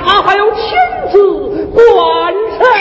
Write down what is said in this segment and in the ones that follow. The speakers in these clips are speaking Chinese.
他还要亲自观察。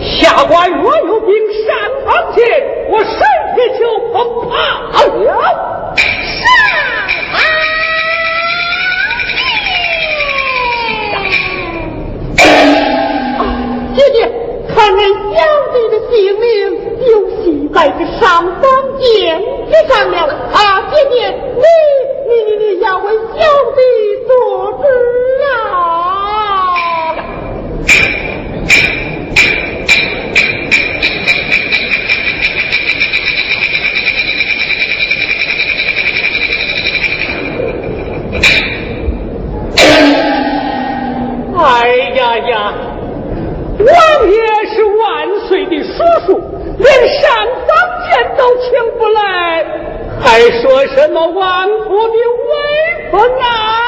下官若有兵擅长进，我身体就不怕了。姐姐，看来小弟的性命有戏在这上方剑之上了啊！姐姐，你要为小弟做主啊！哎呀呀！王爷是万岁的叔叔，连上方剑都请不来，还说什么王府的威风啊！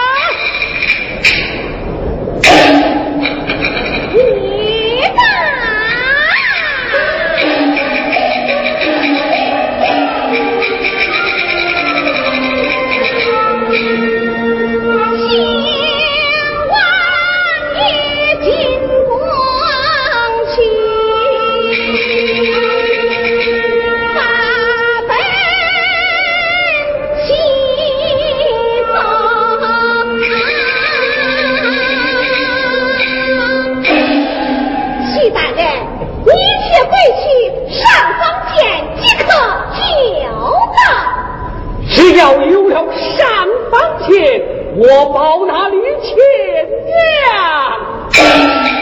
你吧，只要有了上方剑，我保哪里去呀？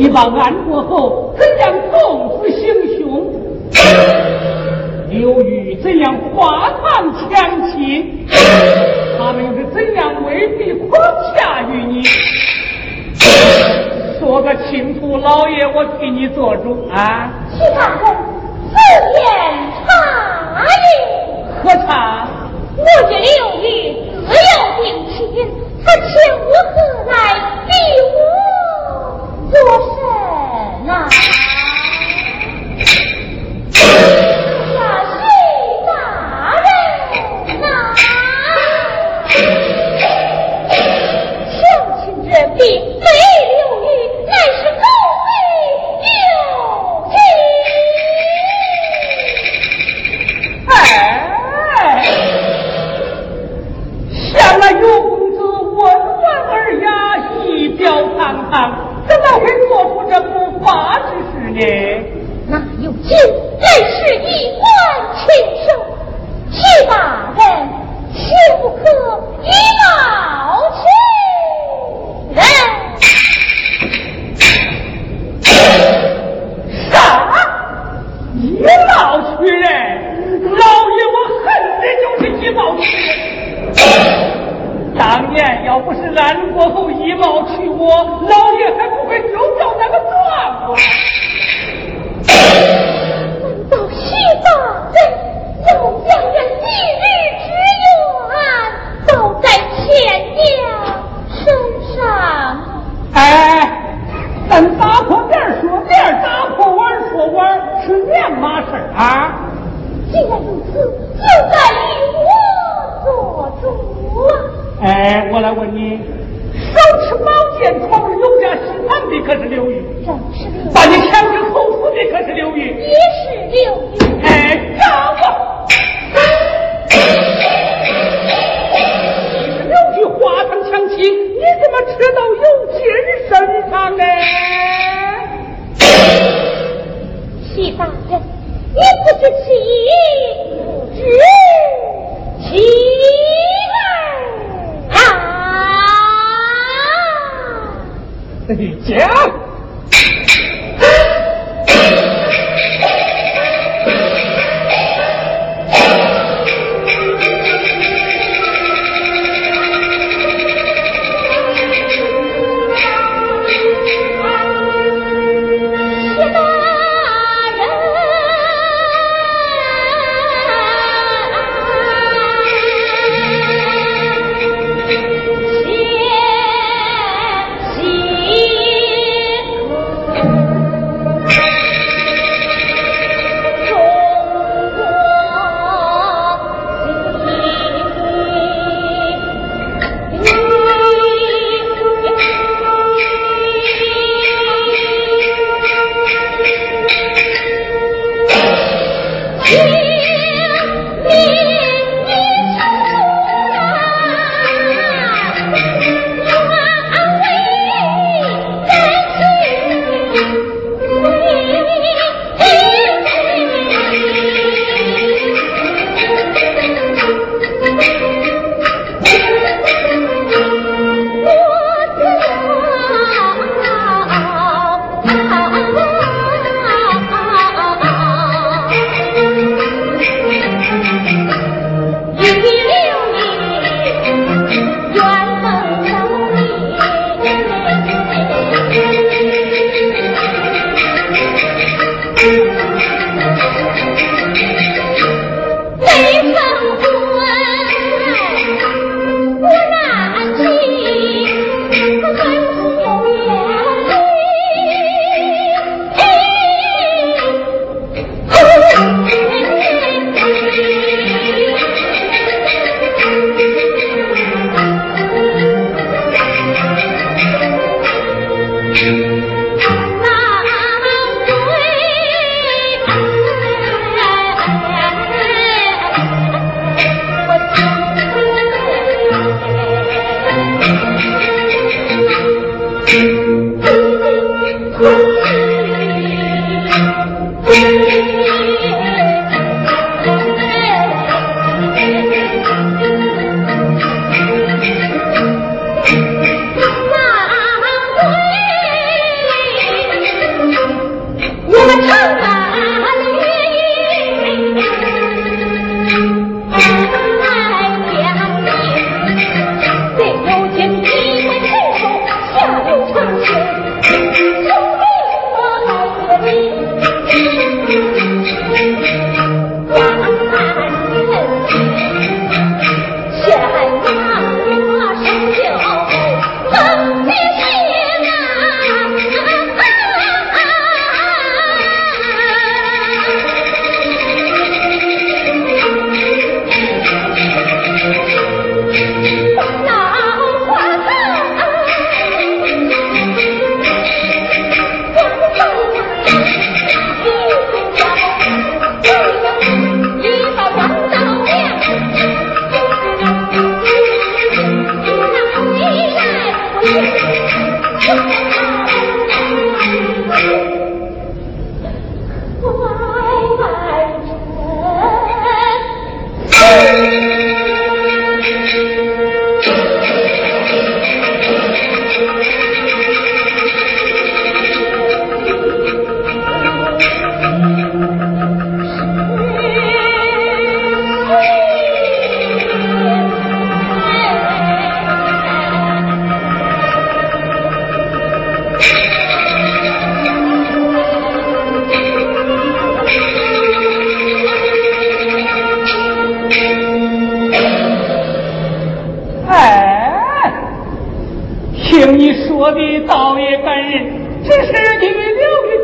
你把俺过后怎样纵死行凶，刘禹怎样花堂强秦，他们又是怎样威逼迫下于你，说个清楚，老爷我替你做主啊！其他人自言差异何尝？我这刘禹自有定情，他请我何来逼我做甚呐？讲。这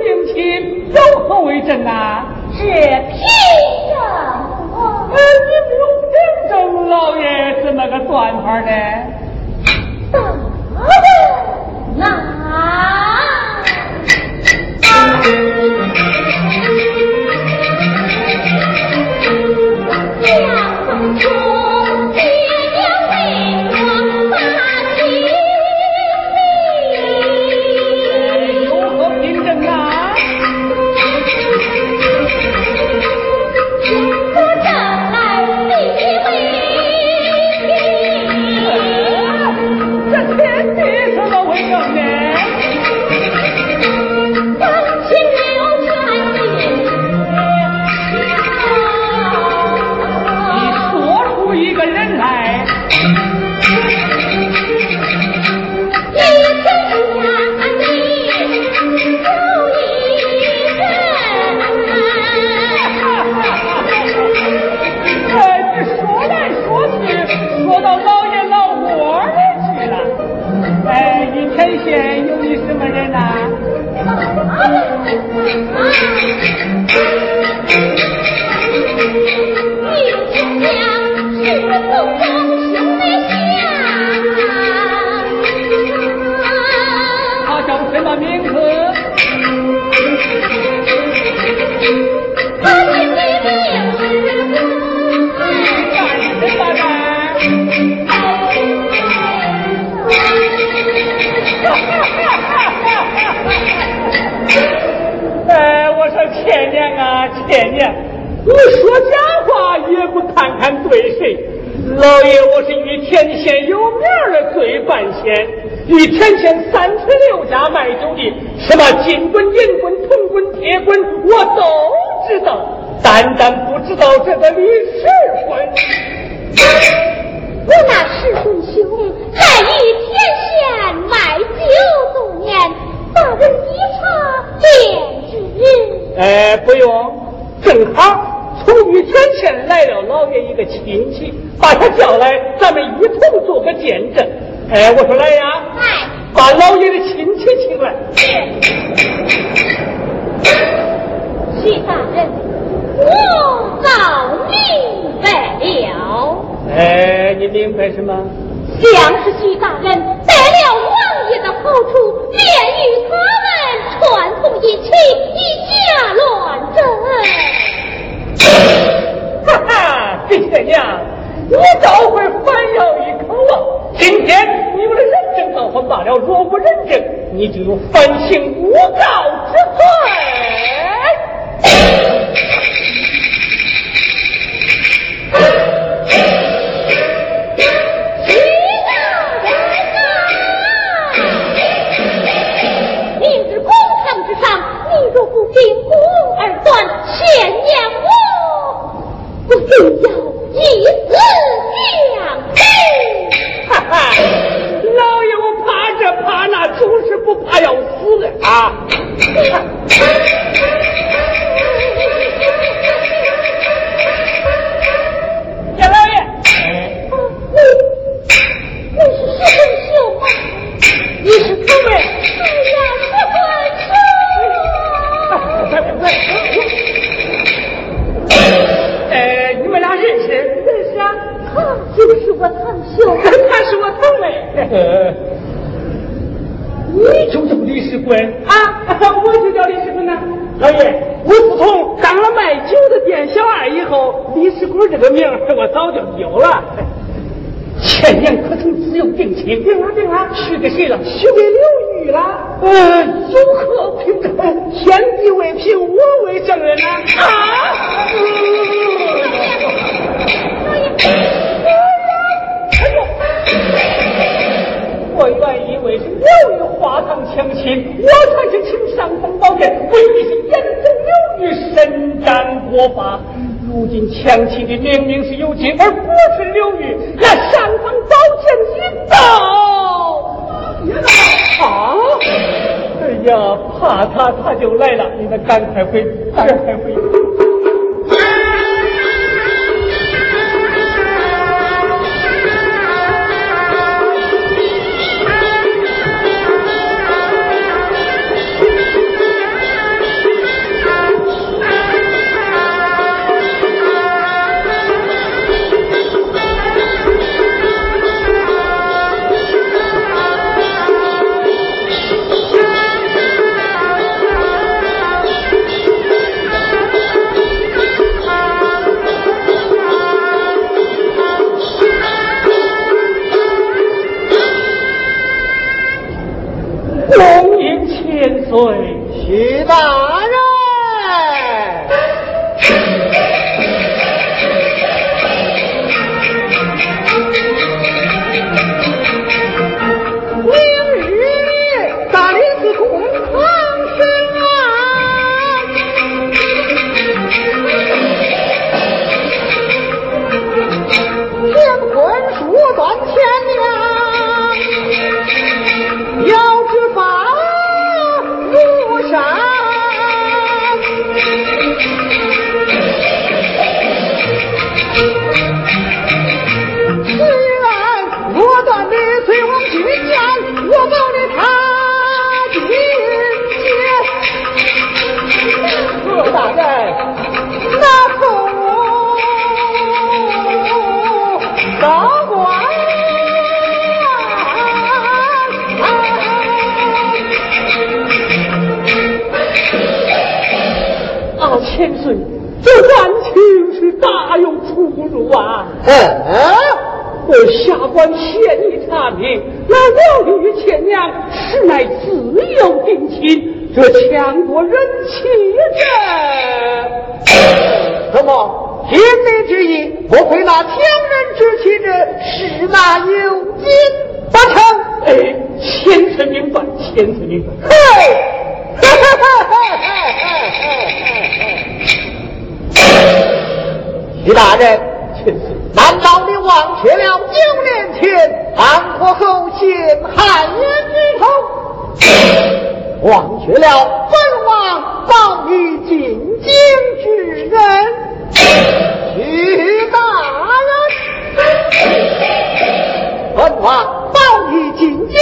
天地怎么会有呢？前又是什么人呐、啊？宁亲娘是东宫兄妹相，他叫什么名字？他的妹妹是干什么？千年啊千年，我说假话也不看看对谁。老爷，我是于田县有名的罪犯县，于田县36家卖酒的，什么金棍、银棍、铜棍、铁棍，我都知道，单单不知道这个李世魂。我那世魂兄在于田县卖酒多年，大人一查便知。哎，不用，正好从于田县来了老爷一个亲戚，把他叫来，咱们一同做个见证。哎，我说来呀、啊，哎，把老爷的亲戚请来。徐大人，我早明白了。哎，你明白什么？想是徐大人得了王爷的好处，便与他们串通一起，以假乱真。哈哈，这些娘，你倒会反咬一口啊！今天你为了认证倒还罢了，若不认证，你就有反省诬告之罪。赶快回！要知法，不杀。千岁，这官情是大有出入啊！我下官谢你差评，那庙里前娘实乃自有定情，这强国人情者，怎么天地之意，不愧那天人之气者，是那有因不成？哎，千岁明白，千岁明白。嘿。徐大人，难道你忘却了9年前韩国侯陷汉人之仇，忘却了本王保你进京之人？徐大人，本王保你进京，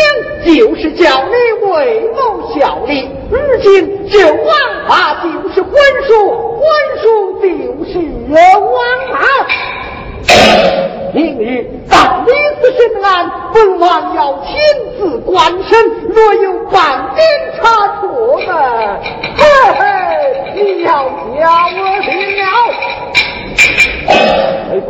就是叫你为谋效力。如今这王法就是官书，官书就是王法，明日当李斯审案，本王要亲自观审，若有半点差错的，嘿嘿，你要叫我了。没错。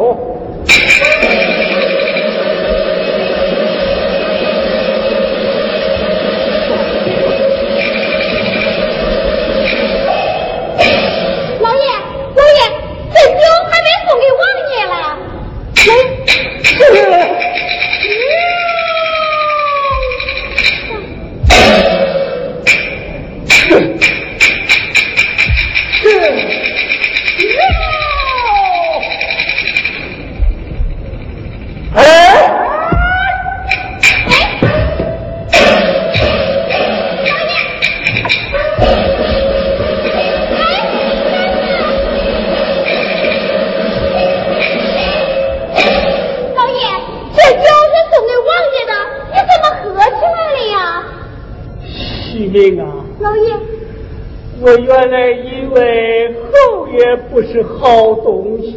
是好东西，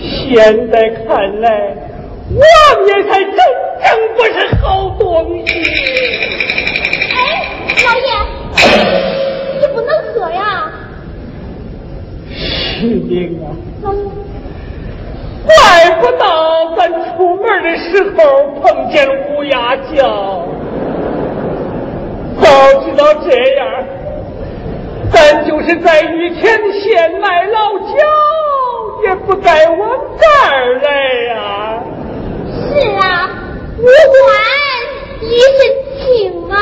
现在看来我们才真正不是好东西。哎，老爷，这不能喝呀！是命啊！老爷，怪不到咱出门的时候碰见乌鸦叫，早知道这样，咱就是在于天县买老酒，也不该往这儿来呀、啊。是啊，无管一身情啊。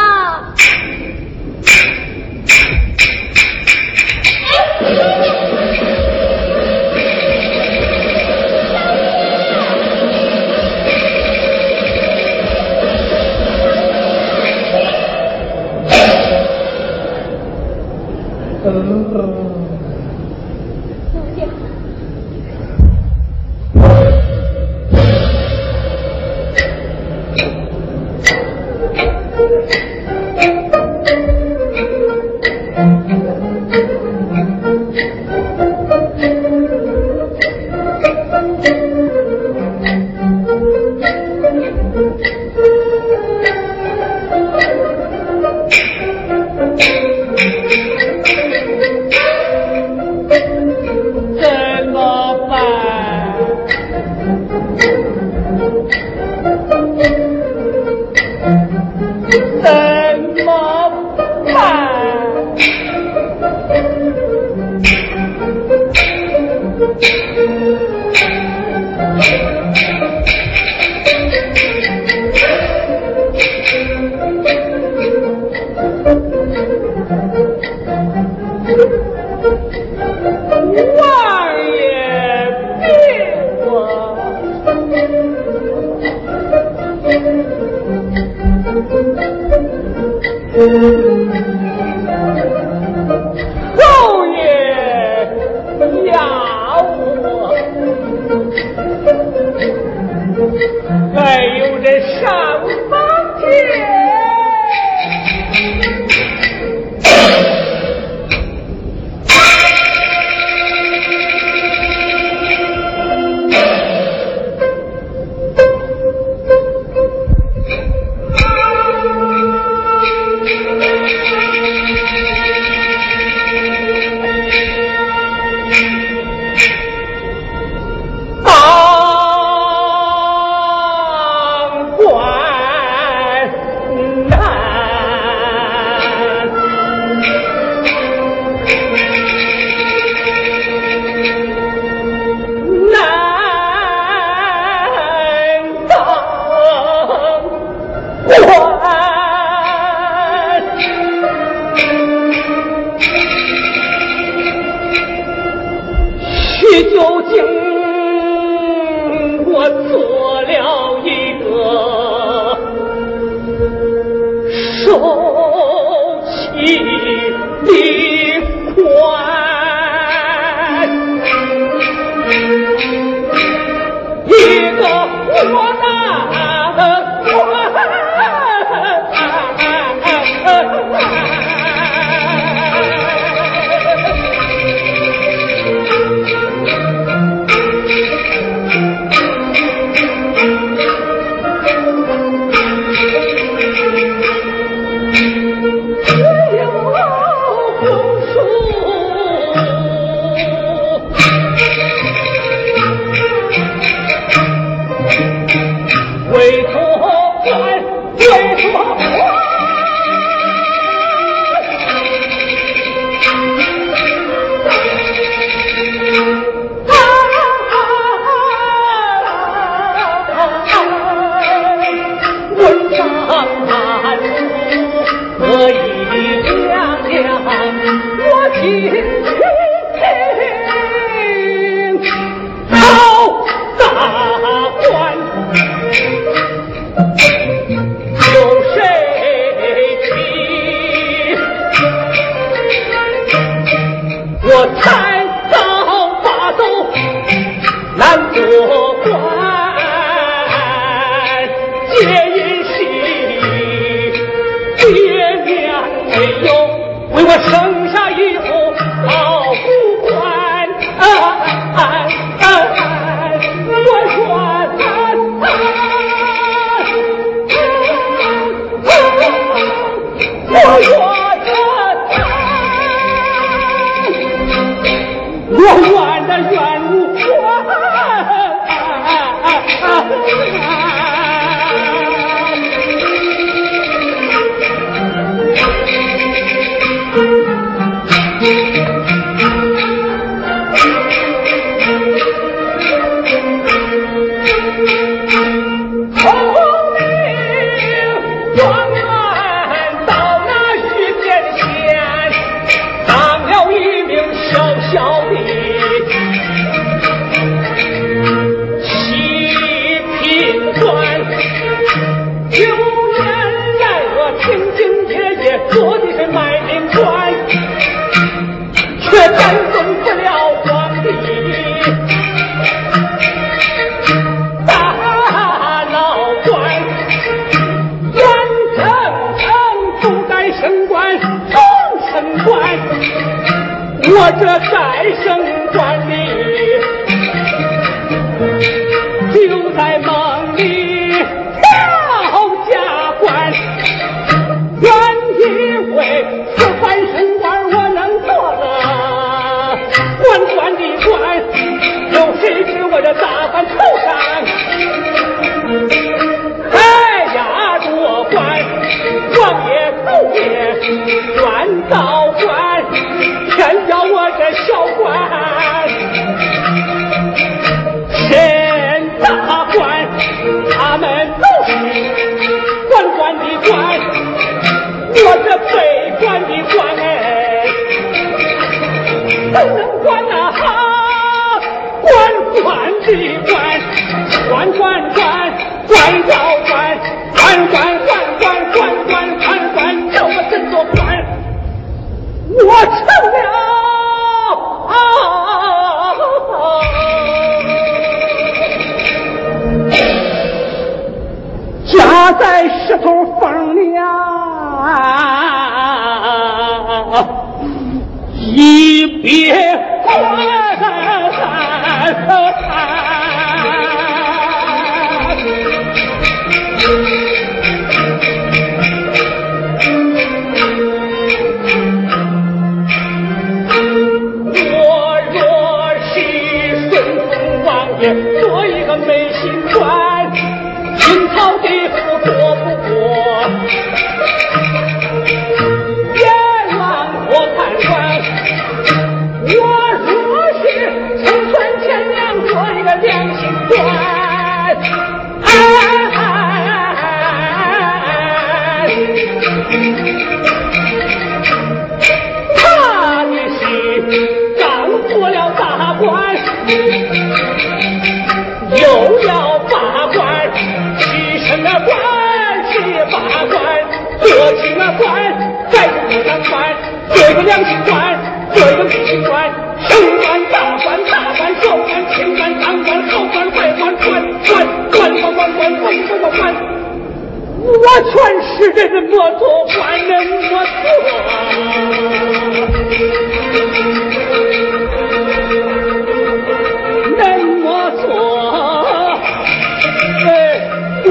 手起灵官，一个我大的官。我这个粮食官，这个粮食官，升官大官大官做官前官当官后官外官官官，我全是这个摩托官的摩托，能摩托，我。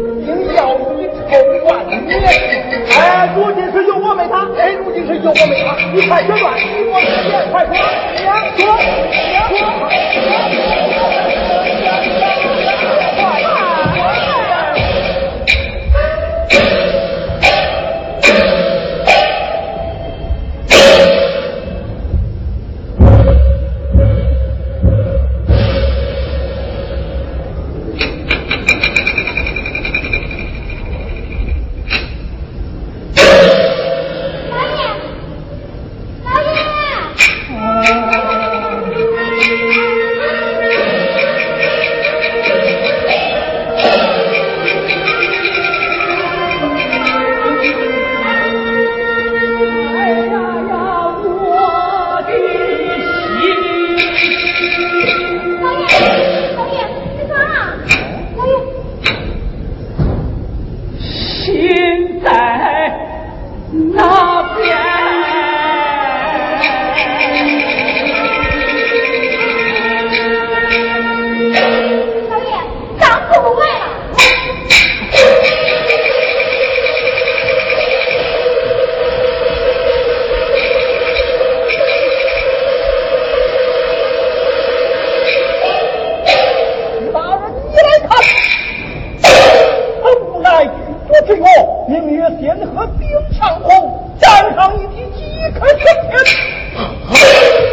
明月仙鹤冰上空，站上一匹饥渴青天。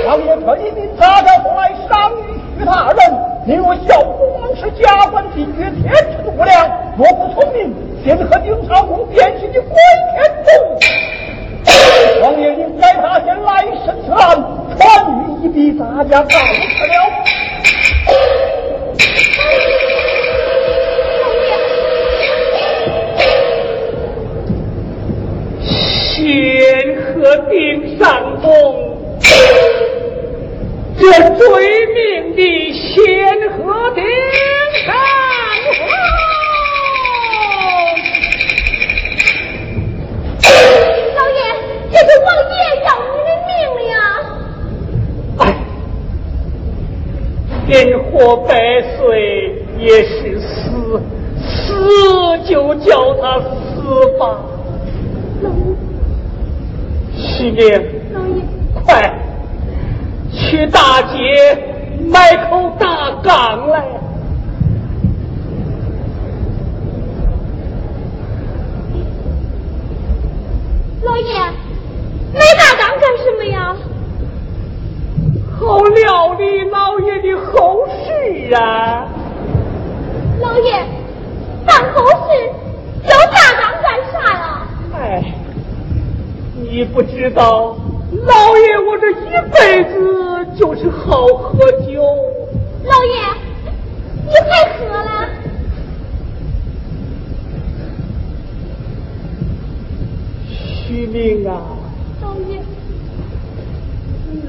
王爷传一命大道不来，伤于徐大人。你若效忠王室，加官进爵，天职无量；若不聪明，仙鹤冰上空，便是你归天柱。王爷应该发现来生此案，传与一笔，大家告辞了。仙鹤冰上空，这罪名的仙鹤冰上空。老爷，这是王爷要你的命令啊！哎，人活百岁也是死，死就叫他死吧。七爷，快去大街买口大缸来。老爷，买大缸干什么呀？好料理老爷的后事啊。老爷，办后事有大缸干啥呀？哎，你不知道，老爷我这一辈子就是好喝酒。老爷，你太渴了。徐明啊，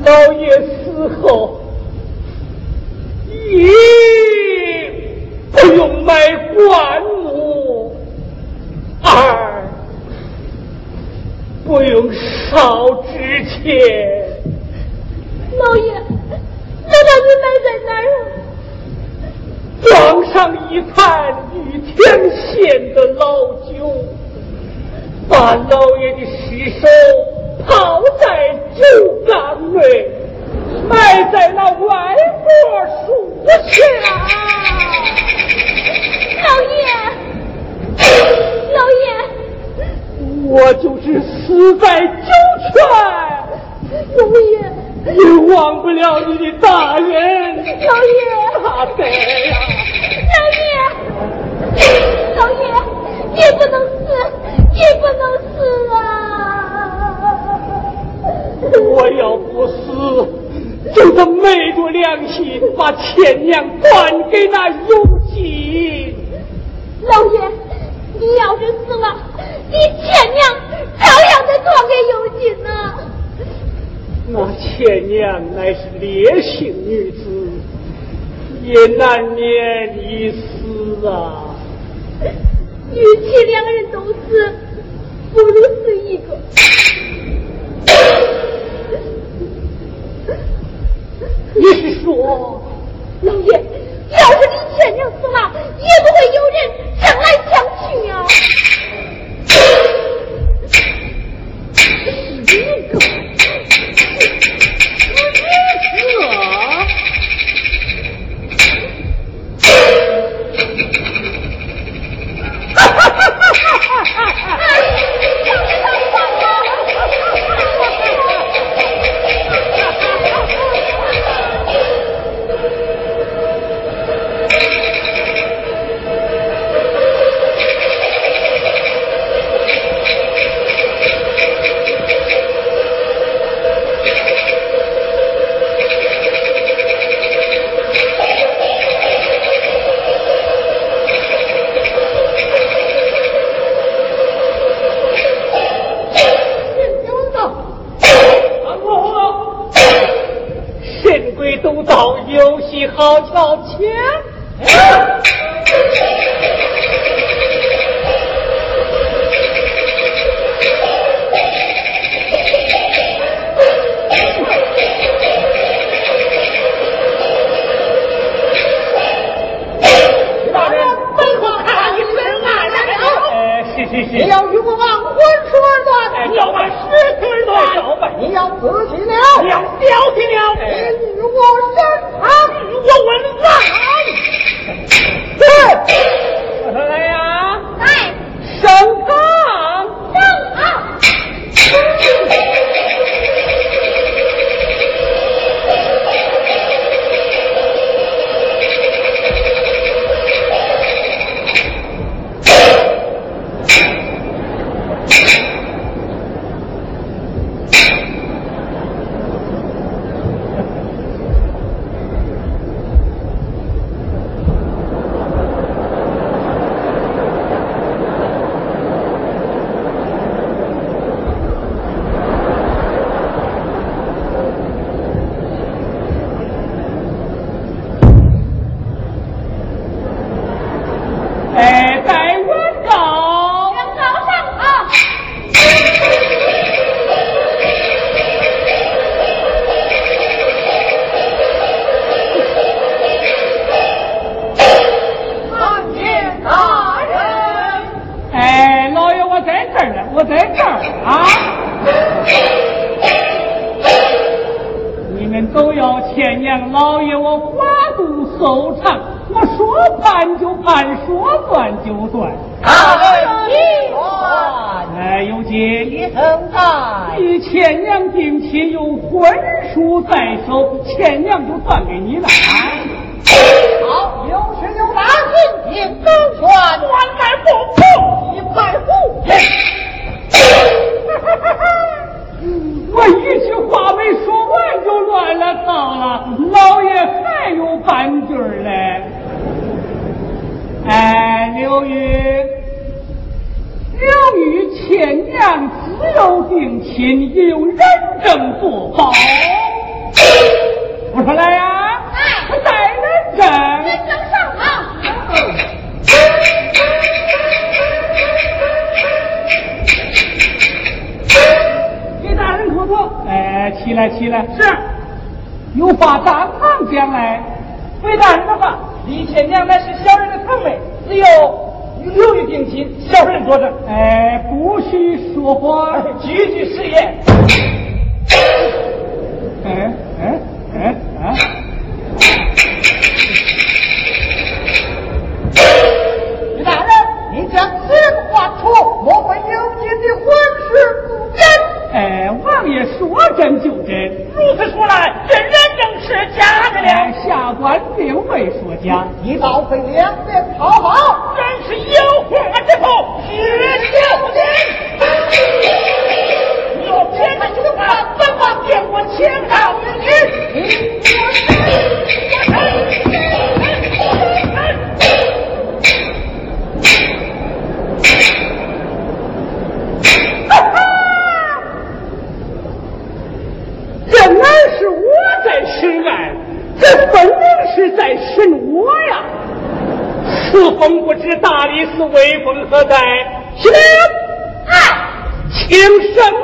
老爷死后，你不用买棺木，二不用烧纸钱。老爷，那咱们埋在哪儿啊？装上一坛雨天县的老酒，把老爷的尸首泡在酒缸内，埋在那歪脖树下。老爷，我就是死在九泉，老爷也忘不了你的大人。老爷，他得呀，老爷，也不能死啊！我要不死，就得昧着良心把前娘还给那游记。老爷，你要是死了，你前娘照样得做给尤金呢。那前娘乃是烈性女子，也难免一死啊。与其两个人都死，不如死一个。你是说，老爷，要是你前娘死了，也不会有人抢来抢去呀。我在这儿啊！你们都要前娘老爷我花骨收场，我说判就判，说断就断。哎有姐，你很大，你前娘定期有魂书在手，前娘就算给你了。好，有时有拿进你高权，万来不碰一块布。我一句话没说完就乱了套了，老爷还有半句嘞。哎，刘玉。由于前娘只有定亲，也有人证作保。我说来呀、啊，带人证，人证上堂。给大人口头，哎，起来起来，是，有话当堂讲来。回大人的话，李前娘乃是小人的堂妹，只有。刘玉定亲，小人作证。哎，不许说话，句句是言。哎！李大人，你将此话出，莫非刘玉的婚事不真？哎，王爷说真就真。如此说来，这人证是假的了。下官并未说假，你倒非两面讨好。真是有话之后，只叫你。若偏袒说话，本王便我千刀之日。这哪是我在施案，这分明是在审我呀！此风不知大理寺威风何在？起来！请上命！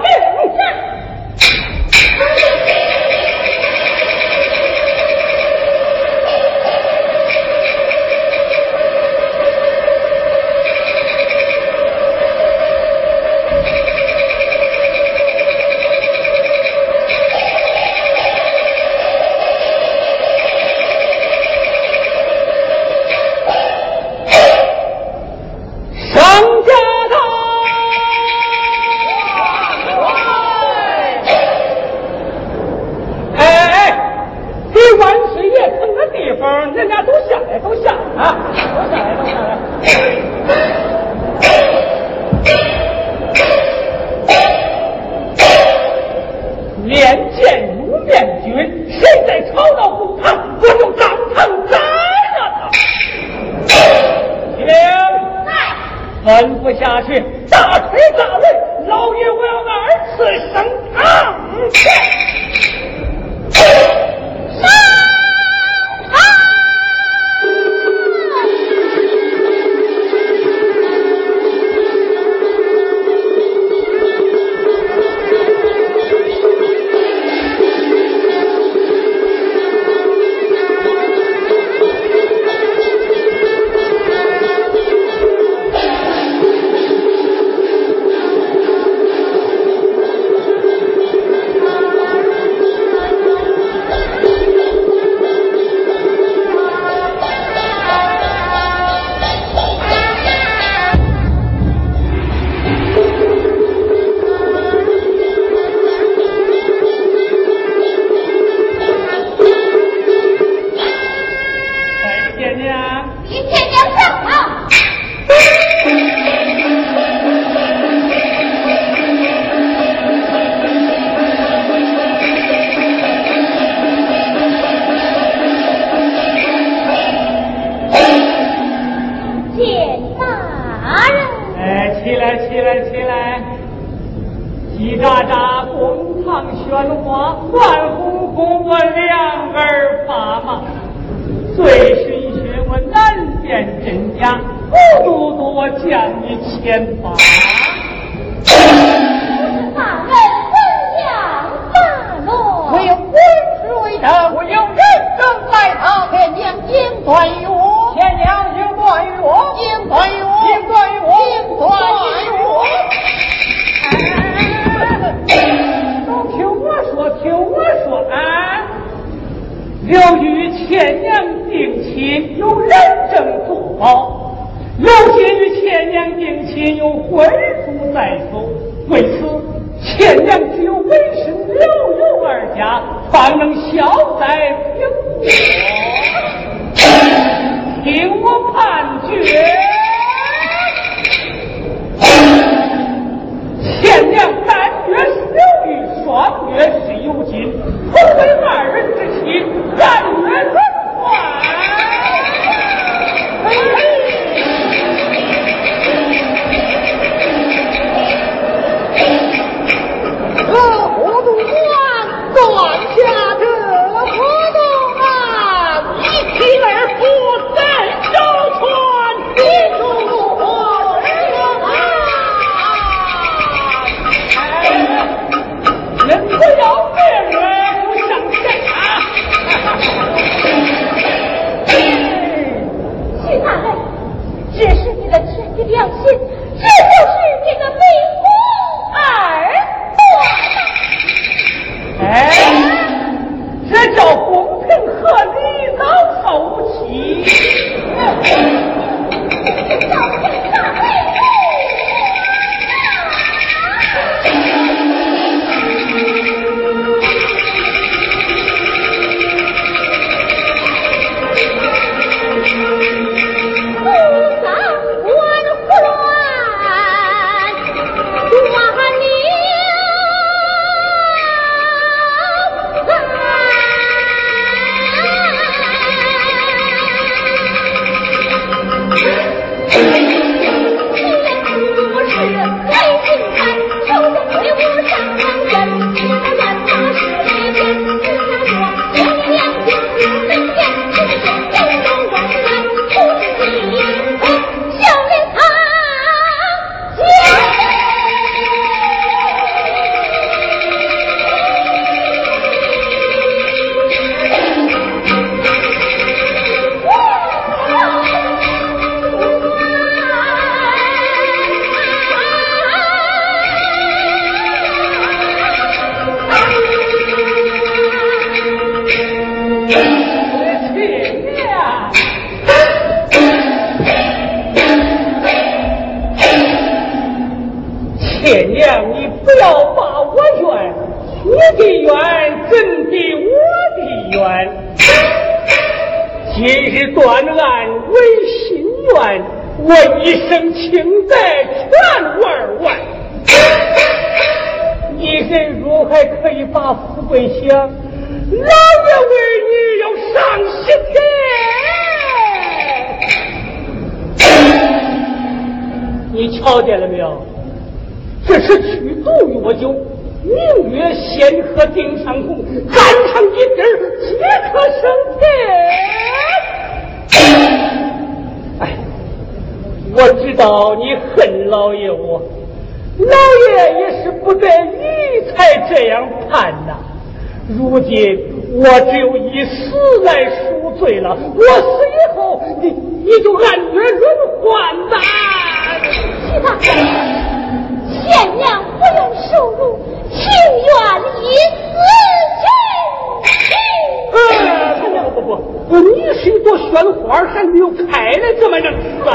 由于前娘定亲有人证作保，有鉴于前娘定亲有婚书在手，为此前娘只有委身刘墉二家，方能消灾平祸。听我判决。前娘单曰是六欲，双曰是有金，不为二人之妻，但曰论坏。糊涂官断下这糊涂案，一妻而夫在周川地主。良心，这就是这个被红耳朵。哎，这叫红尘鹤立老头起。如今我只有以死来赎罪了，我死以后你就按月轮换吧。七大前娘不用受辱，情愿以死去。不，你是一朵鲜花还没有开呢，怎么能死啊？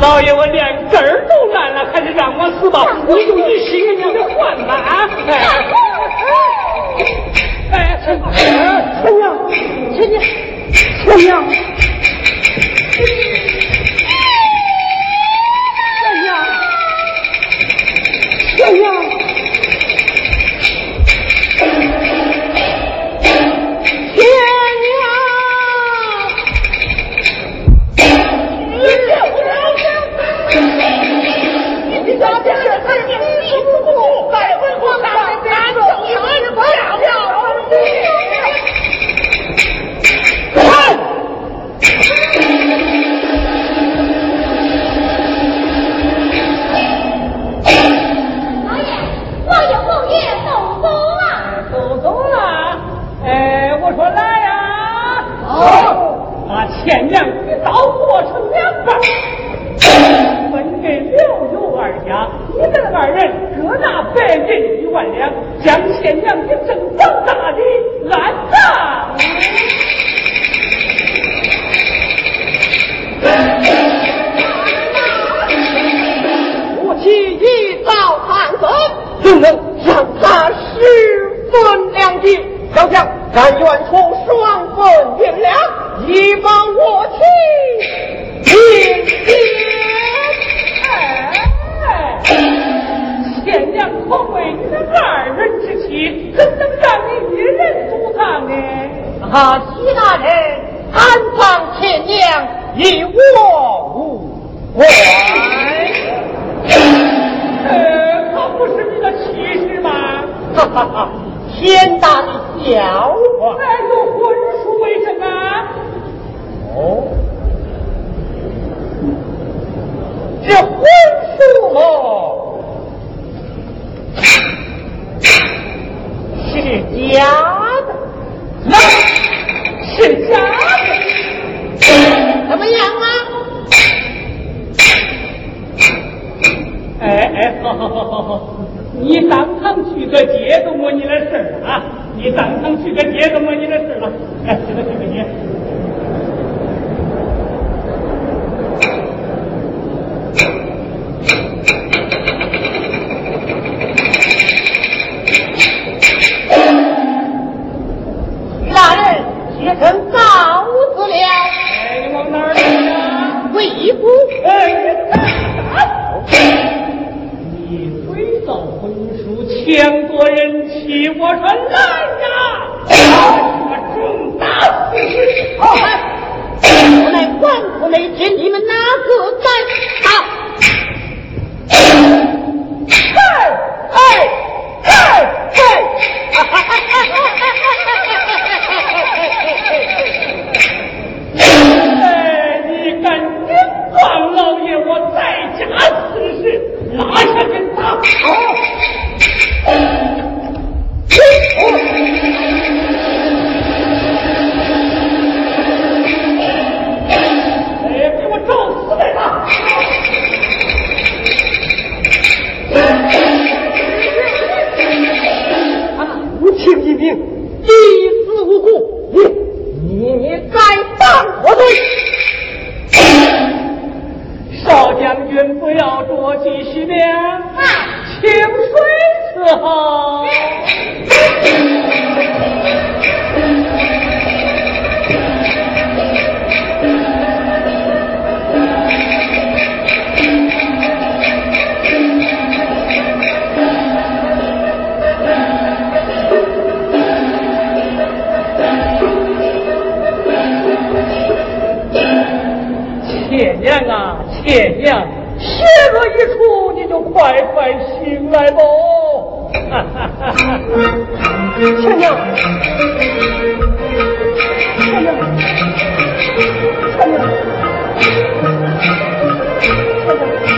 老爷，我连根儿都烂了，还是让我死吧。你就一心一意的换吧啊！哎，陈娘，将前娘一整整打的安葬。定能让他十分谅解。丞相，但愿出双份银两，以报我妻殷勤。贤良可畏，你的二人之妻，怎能让你一人独当呢？啊，西大人，安放妾娘，与我无关。他不是你的妻室吗？哈哈哈，天大的笑话！哎呦，婚书为什么？哦，这婚书嘛，是假的，那是假的，怎么样啊？哎，好，你当堂去个解动我你的事了啊！你当堂去个解动我你的事了，哎，去个解。大人，学生告辞了。哎，你往哪儿去啊？为夫。哎。你虽造婚书，强夺人妻，我说来呀，我正打死你！好汉，我乃万古雷霆，你们哪个敢打？哎！你敢冤枉老爷，我再加此事，拿下去！好，哎，给我找死来吧！啊，无情一命，一死无辜，你该当我罪。少将军不要着急，徐明，清水伺候。铁娘啊！爹娘，血肉一出，你就快醒来吧！哈哈哈哈！爹娘，爹娘，爹娘。